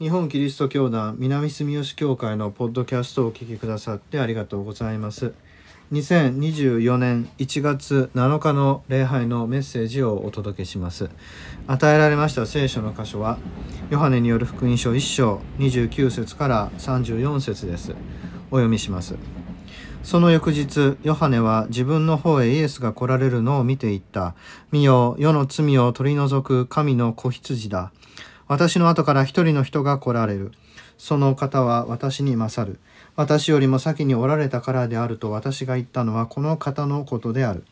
日本キリスト教団南住吉教会のポッドキャストをお聞きくださってありがとうございます。2024年1月7日の礼拝のメッセージをお届けします。与えられました聖書の箇所はヨハネによる福音書1章29節から34節です。お読みします。その翌日、ヨハネは自分の方へイエスが来られるのを見ていった。見よ、世の罪を取り除く神の子羊だ。私の後から一人の人が来られる。その方は私に勝る。私よりも先におられたからであると私が言ったのはこの方のことである。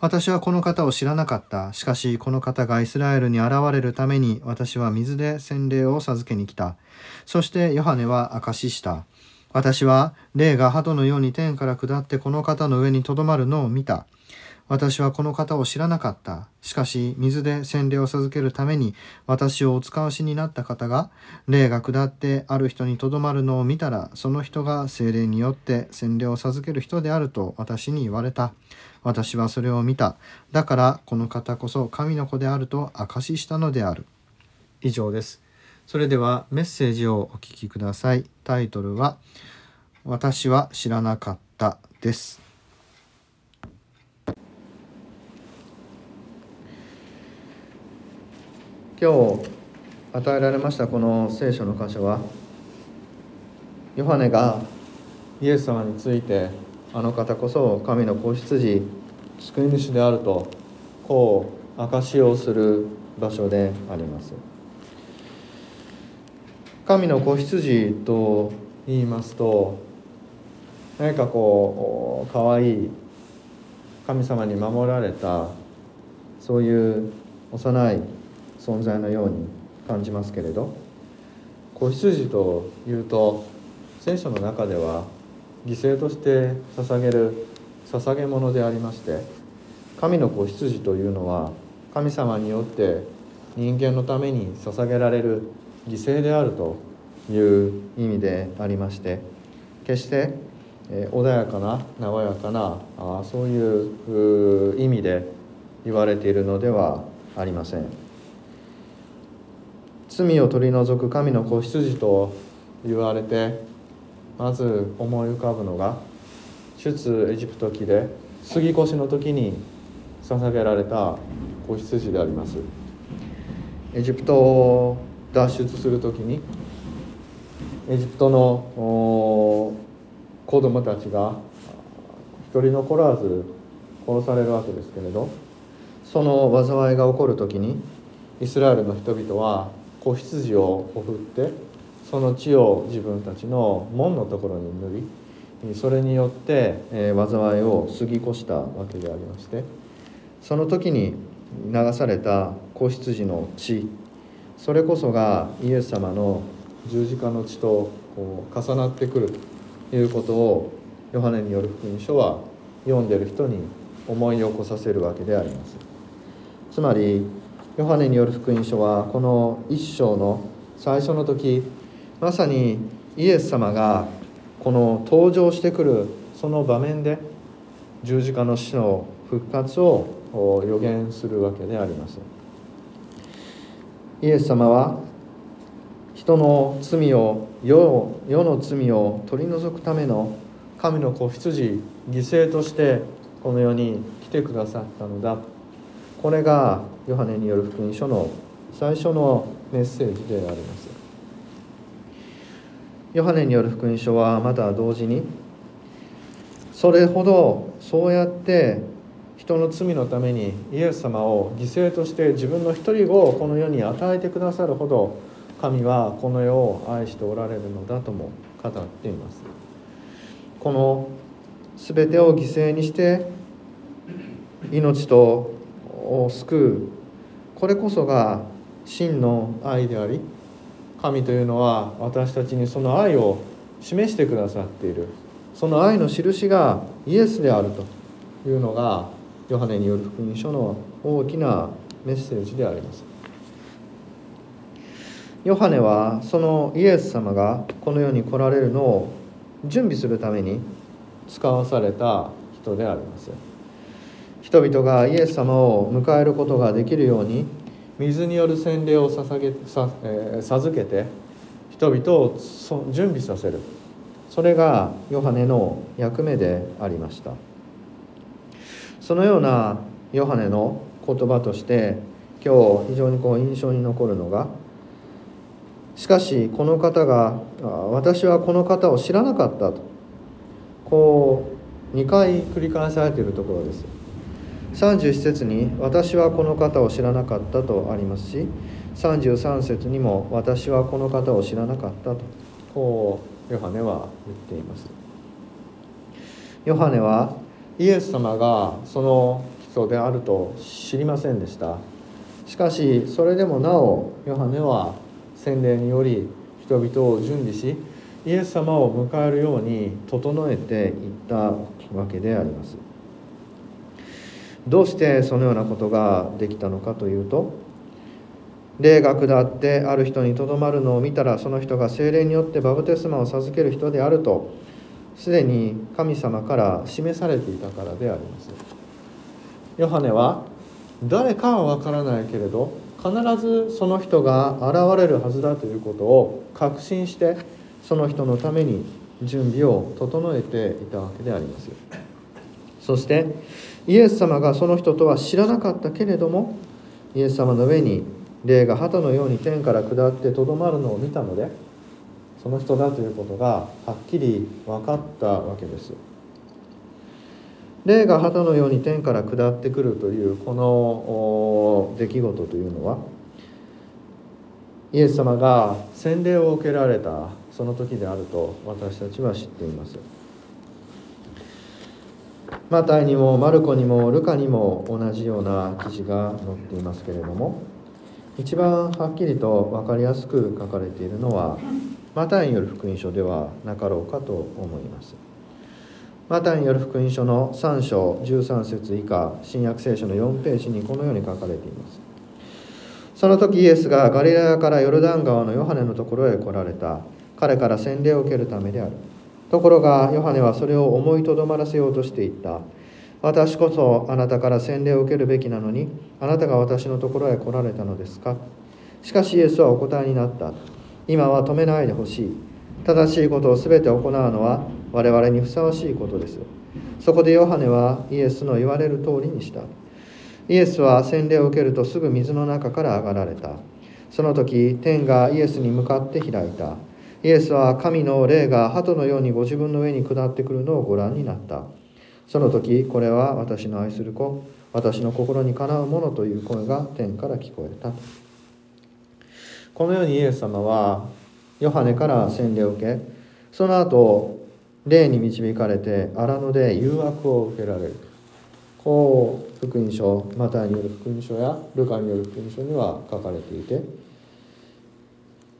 私はこの方を知らなかった。しかしこの方がイスラエルに現れるために私は水で洗礼を授けに来た。そしてヨハネは証しした。私は霊が鳩のように天から下ってこの方の上にとどまるのを見た。私はこの方を知らなかった。しかし、水で洗礼を授けるために、私をお使わしになった方が、霊が下ってある人にとどまるのを見たら、その人が聖霊によって洗礼を授ける人であると私に言われた。私はそれを見た。だから、この方こそ神の子であると証ししたのである。以上です。それでは、メッセージをお聞きください。タイトルは、私は知らなかったです。今日与えられましたこの聖書の箇所は、ヨハネがイエス様について、あの方こそ神の子羊、救い主であると、こう証しをする場所であります。神の子羊と言いますと、何かこうかわいい、神様に守られた、そういう幼い存在のように感じますけれど、子羊というと、聖書の中では犠牲として捧げる捧げ物でありまして、神の子羊というのは神様によって人間のために捧げられる犠牲であるという意味でありまして、決して穏やかな和やかな、そういう意味で言われているのではありません。罪を取り除く神の子羊と言われて、まず思い浮かぶのが出エジプト記で杉越の時に捧げられた子羊であります。エジプトを脱出する時に、エジプトの子供たちが一人残らず殺されるわけですけれど、その災いが起こる時にイスラエルの人々は子羊をおふって、その血を自分たちの門のところに塗り、それによって災いを過ぎ越したわけでありまして、その時に流された子羊の血、それこそがイエス様の十字架の血と重なってくるということを、ヨハネによる福音書は読んでいる人に思い起こさせるわけであります。つまりヨハネによる福音書は、この1章の最初の時、まさにイエス様がこの登場してくるその場面で十字架の死の復活を予言するわけであります。イエス様は人の罪を、世の罪を取り除くための神の子羊、犠牲としてこの世に来てくださったのだ。これがヨハネによる福音書の最初のメッセージであります。ヨハネによる福音書はまた同時に、それほどそうやって人の罪のためにイエス様を犠牲として自分の一人子をこの世に与えてくださるほど、神はこの世を愛しておられるのだとも語っています。この全てを犠牲にして命とを救う、これこそが真の愛であり、神というのは私たちにその愛を示してくださっている、その愛の印がイエスであるというのが、ヨハネによる福音書の大きなメッセージであります。ヨハネはそのイエス様がこの世に来られるのを準備するために使わされた人であります。人々がイエス様を迎えることができるように、水による洗礼を授けて、人々を準備させる、それがヨハネの役目でありました。そのようなヨハネの言葉として今日非常に印象に残るのが、しかしこの方が、私はこの方を知らなかったと2回繰り返されているところです。31節に私はこの方を知らなかったとありますし、33節にも私はこの方を知らなかったとヨハネは言っています。ヨハネはイエス様がその人であると知りませんでした。しかしそれでもなおヨハネは洗礼により人々を準備し、イエス様を迎えるように整えていったわけであります。どうしてそのようなことができたのかというと、霊が下ってある人にとどまるのを見たら、その人が聖霊によってバプテスマを授ける人であると、すでに神様から示されていたからであります。ヨハネは誰かはわからないけれど、必ずその人が現れるはずだということを確信して、その人のために準備を整えていたわけであります。そしてイエス様がその人とは知らなかったけれども、イエス様の上に霊が鳩のように天から下ってとどまるのを見たので、その人だということがはっきり分かったわけです。霊が鳩のように天から下ってくるというこの出来事というのは、イエス様が洗礼を受けられたその時であると私たちは知っています。マタイにもマルコにもルカにも同じような記事が載っていますけれども、一番はっきりと分かりやすく書かれているのはマタイによる福音書ではなかろうかと思います。マタイによる福音書の3章13節以下、新約聖書の4ページにこのように書かれています。その時イエスがガリラヤからヨルダン川のヨハネのところへ来られた。彼から洗礼を受けるためである。ところがヨハネはそれを思いとどまらせようとしていった。私こそあなたから洗礼を受けるべきなのに、あなたが私のところへ来られたのですか。しかしイエスはお答えになった。今は止めないでほしい。正しいことをすべて行うのは我々にふさわしいことです。そこでヨハネはイエスの言われる通りにした。イエスは洗礼を受けるとすぐ水の中から上がられた。その時天がイエスに向かって開いた。イエスは神の霊が鳩のようにご自分の上に下ってくるのをご覧になった。その時、これは私の愛する子、私の心にかなうものという声が天から聞こえた。このようにイエス様はヨハネから洗礼を受け、その後霊に導かれて荒野で誘惑を受けられる。福音書、マタイによる福音書やルカによる福音書には書かれていて、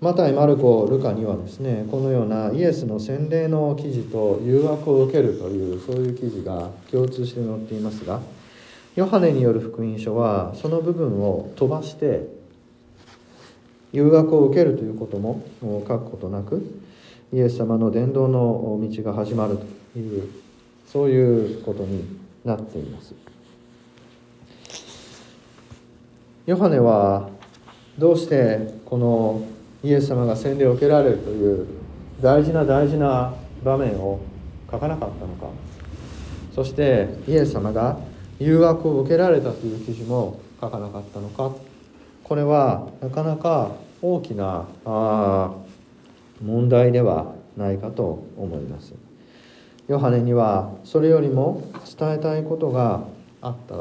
マタイ、マルコ、ルカにはですね、このようなイエスの洗礼の記事と誘惑を受けるというそういう記事が共通して載っていますが、ヨハネによる福音書はその部分を飛ばして誘惑を受けるということも書くことなく、イエス様の伝道の道が始まるというそういうことになっています。ヨハネはどうしてこのイエス様が洗礼を受けられるという大事な場面を書かなかったのか、そしてイエス様が誘惑を受けられたという記事も書かなかったのか、これはなかなか大きな問題ではないかと思います。ヨハネにはそれよりも伝えたいことがあった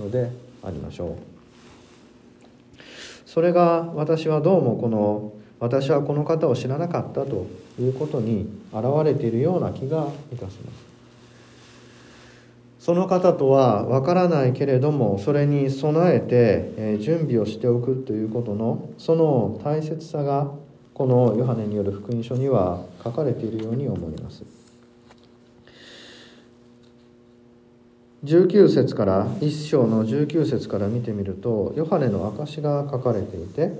のでありましょう。それが私はどうもこの私はこの方を知らなかったということに表れているような気がいたします。その方とは分からないけれども、それに備えて準備をしておくということのその大切さがこのヨハネによる福音書には書かれているように思います。19節から1章の19節から見てみると、ヨハネの証が書かれていて、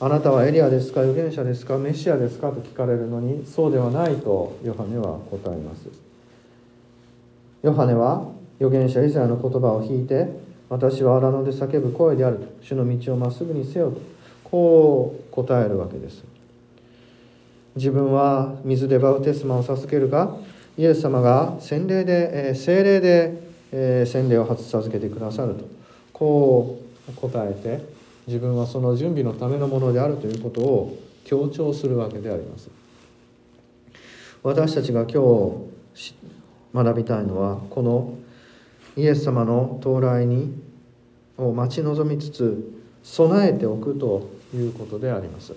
あなたはエリアですか、預言者ですか、メシアですかと聞かれるのに、そうではないとヨハネは答えます。ヨハネは預言者イザヤの言葉を引いて、私は荒野で叫ぶ声であると、主の道をまっすぐにせよと答えるわけです。自分は水でバウテスマを授けるが、イエス様が聖霊で洗礼を授けてくださるとこう答えて、自分はその準備のためのものであるということを強調するわけであります。私たちが今日学びたいのは、このイエス様の到来を待ち望みつつ備えておくということであります。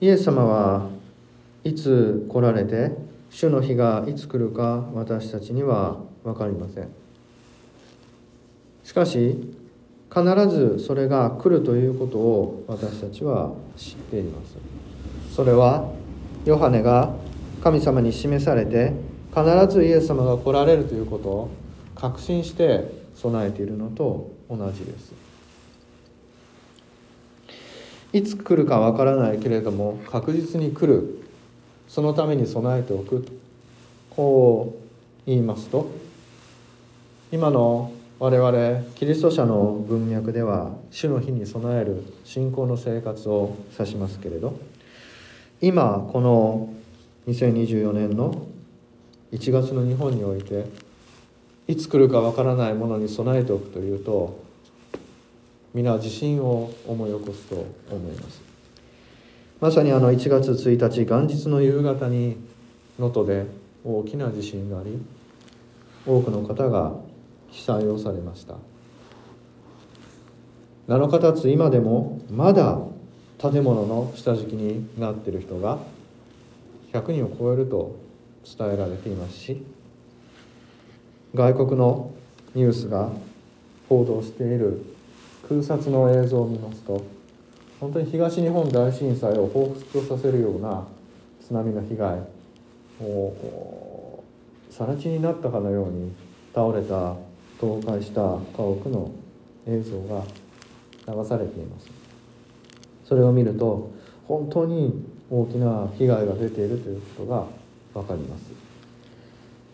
イエス様はいつ来られて、主の日がいつ来るか私たちには分かりません。しかし必ずそれが来るということを私たちは知っています。それはヨハネが神様に示されて、必ずイエス様が来られるということを確信して備えているのと同じです。いつ来るかわからないけれども確実に来る、そのために備えておく、こう言いますと、今の我々キリスト者の文脈では主の日に備える信仰の生活を指しますけれど、今この2024年の1月の日本において、いつ来るかわからないものに備えておくというと、皆自信を思い起こすと思います。まさに1月1日元日の夕方に能登で大きな地震があり、多くの方が被災をされました。7日経つ今でもまだ建物の下敷きになっている人が100人を超えると伝えられていますし、外国のニュースが報道している空撮の映像を見ますと、本当に東日本大震災を彷彿とさせるような津波の被害を、更地になったかのように倒れた、倒壊した家屋の映像が流されています。それを見ると本当に大きな被害が出ているということが分かります。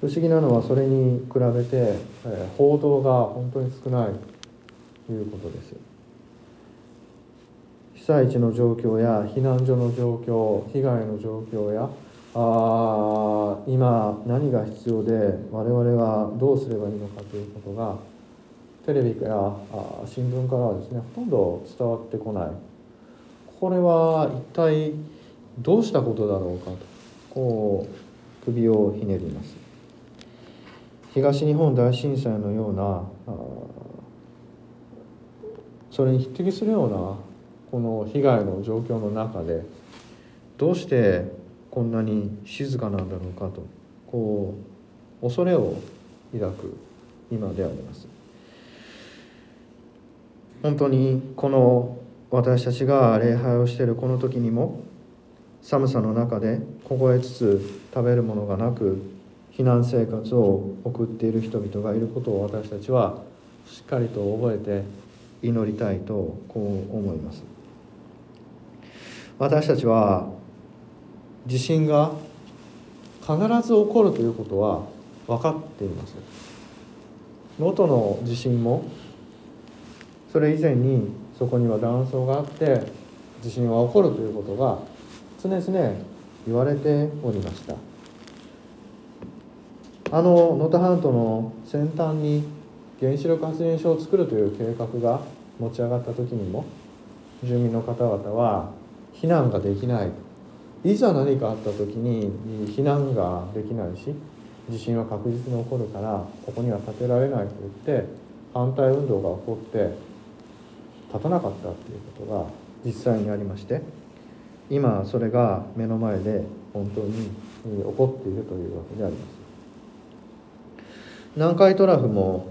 不思議なのは、それに比べて報道が本当に少ないということです。被災地の状況や避難所の状況、被害の状況や今何が必要で我々はどうすればいいのかということがテレビや新聞からはですね、ほとんど伝わってこない。これは一体どうしたことだろうかとこう首をひねります。東日本大震災のようなそれに匹敵するようなこの被害の状況の中で、どうしてこんなに静かなんだろうかとこう恐れを抱く今であります。本当にこの私たちが礼拝をしているこの時にも、寒さの中で凍えつつ食べるものがなく避難生活を送っている人々がいることを私たちはしっかりと覚えて祈りたいとこう思います。私たちは地震が必ず起こるということは分かっています。能登の地震もそれ以前にそこには断層があって地震は起こるということが常々言われておりました。能登半島の先端に原子力発電所を作るという計画が持ち上がった時にも、住民の方々は避難ができない、いざ何かあった時に避難ができないし、地震は確実に起こるからここには建てられないと言って反対運動が起こって建たなかったということが実際にありまして、今それが目の前で本当に起こっているというわけであります。南海トラフも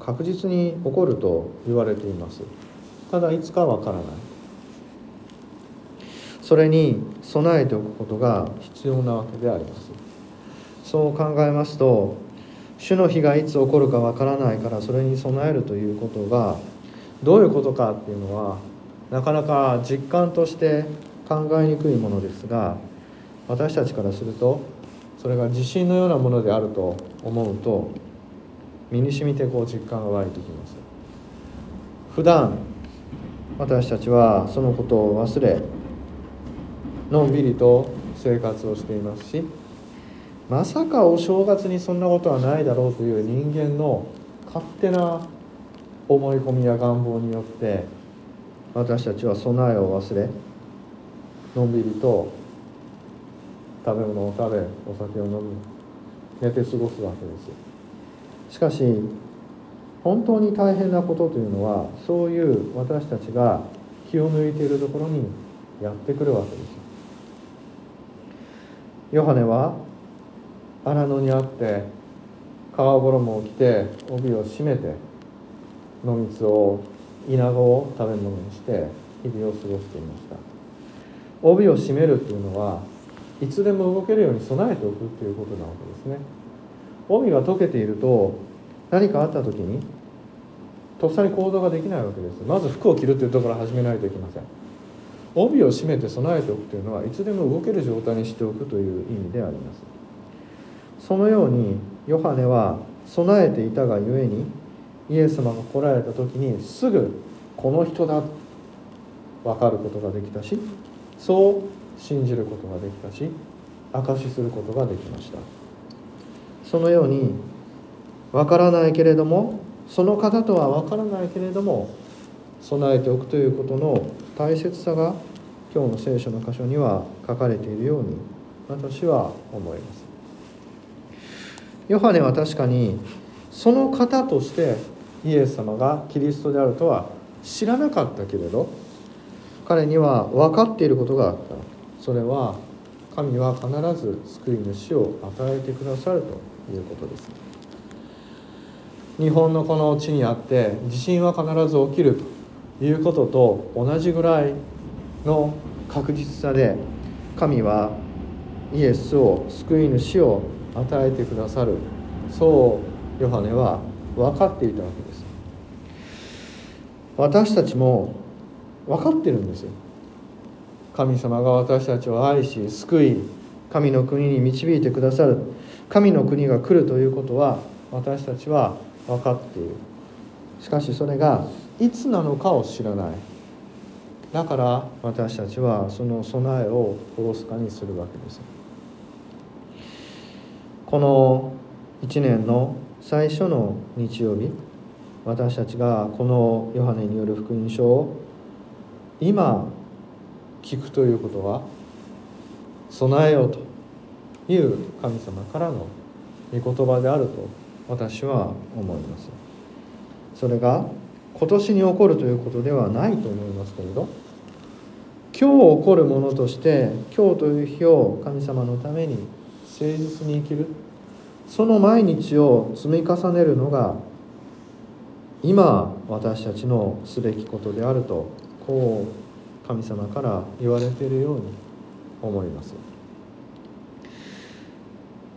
確実に起こると言われています。ただいつかわからない。それに備えておくことが必要なわけであります。そう考えますと、主の日がいつ起こるかわからないからそれに備えるということがどういうことかっていうのはなかなか実感として考えにくいものですが、私たちからするとそれが地震のようなものであると思うと身に染みてこう実感が湧いてきます。普段私たちはそのことを忘れ、のんびりと生活をしていますし、まさかお正月にそんなことはないだろうという人間の勝手な思い込みや願望によって、私たちは備えを忘れ、のんびりと食べ物を食べ、お酒を飲み、寝て過ごすわけです。しかし、本当に大変なことというのは、そういう私たちが気を抜いているところにやってくるわけです。ヨハネは荒野にあって皮衣を着て帯を締めて野蜜をイナゴを食べ物にして日々を過ごしていました。帯を締めるというのはいつでも動けるように備えておくということなわけですね。帯が溶けていると何かあった時にとっさに行動ができないわけです。まず服を着るというところから始めないといけません。帯を締めて備えておくというのはいつでも動ける状態にしておくという意味であります。そのようにヨハネは備えていたがゆえに、イエス様が来られた時にすぐこの人だと分かることができたし、そう信じることができたし、証しすることができました。そのように分からないけれども、その方とは分からないけれども備えておくということの大切さが今日の聖書の箇所には書かれているように私は思います。ヨハネは確かにその方としてイエス様がキリストであるとは知らなかったけれど、彼には分かっていることがあった。それは神は必ず救い主を与えてくださるということです。日本のこの地にあって地震は必ず起きるということと同じぐらいの確実さで、神はイエスを救い主を与えてくださる、そうヨハネは分かっていたわけです。私たちも分かってるんですよ。神様が私たちを愛し救い、神の国に導いてくださる、神の国が来るということは私たちは分かっている。しかしそれがいつなのかを知らない。だから私たちはその備えをおろそかにするわけです。この1年の最初の日曜日、私たちがこのヨハネによる福音書を今聞くということは、備えようという神様からの御言葉であると私は思います。それが今年に起こるということではないと思いますけれど、今日起こるものとして今日という日を神様のために誠実に生きる、その毎日を積み重ねるのが今私たちのすべきことであると、こう神様から言われているように思います。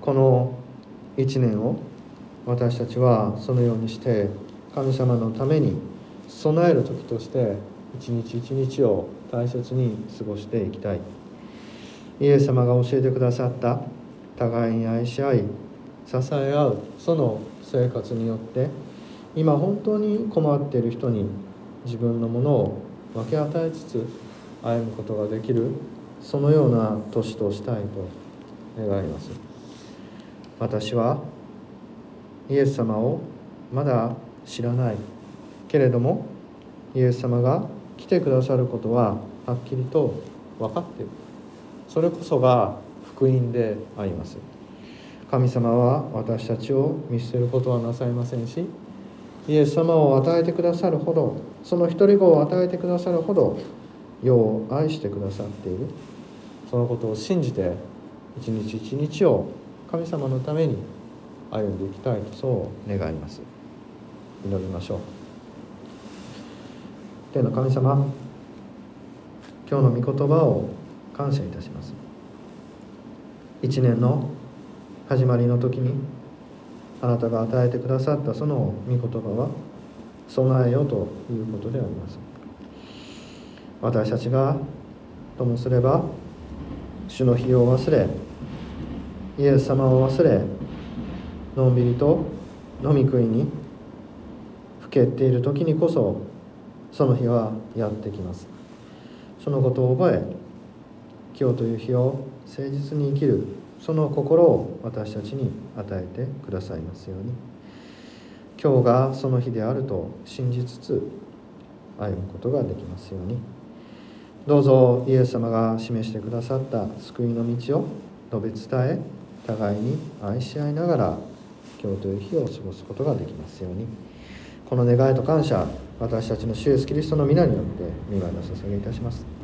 この一年を私たちはそのようにして神様のために備える時として一日一日を大切に過ごしていきたい。イエス様が教えてくださった互いに愛し合い支え合う、その生活によって今本当に困っている人に自分のものを分け与えつつ歩むことができる、そのような年としたいと願います。私はイエス様をまだ知らないけれども、イエス様が来てくださることははっきりと分かっている。それこそが福音であります。神様は私たちを見捨てることはなさいませんし、イエス様を与えてくださるほど、その一人子を与えてくださるほど世を愛してくださっている。そのことを信じて一日一日を神様のために歩んでいきたいと、そう願います。祈りましょう。天の神様、今日の御言葉を感謝いたします。一年の始まりの時にあなたが与えてくださったその御言葉は、備えよということであります。私たちがともすれば主の日を忘れ、イエス様を忘れ、のんびりと飲み食いにふけっている時にこそ、その日はやってきます。そのことを覚え、今日という日を誠実に生きる、その心を私たちに与えてくださいますように。今日がその日であると信じつつ歩むことができますように。どうぞイエス様が示してくださった救いの道を述べ伝え、互いに愛し合いながら今日という日を過ごすことができますように。この願いと感謝、私たちの主イエスキリストの皆によって御前にお捧げいたします。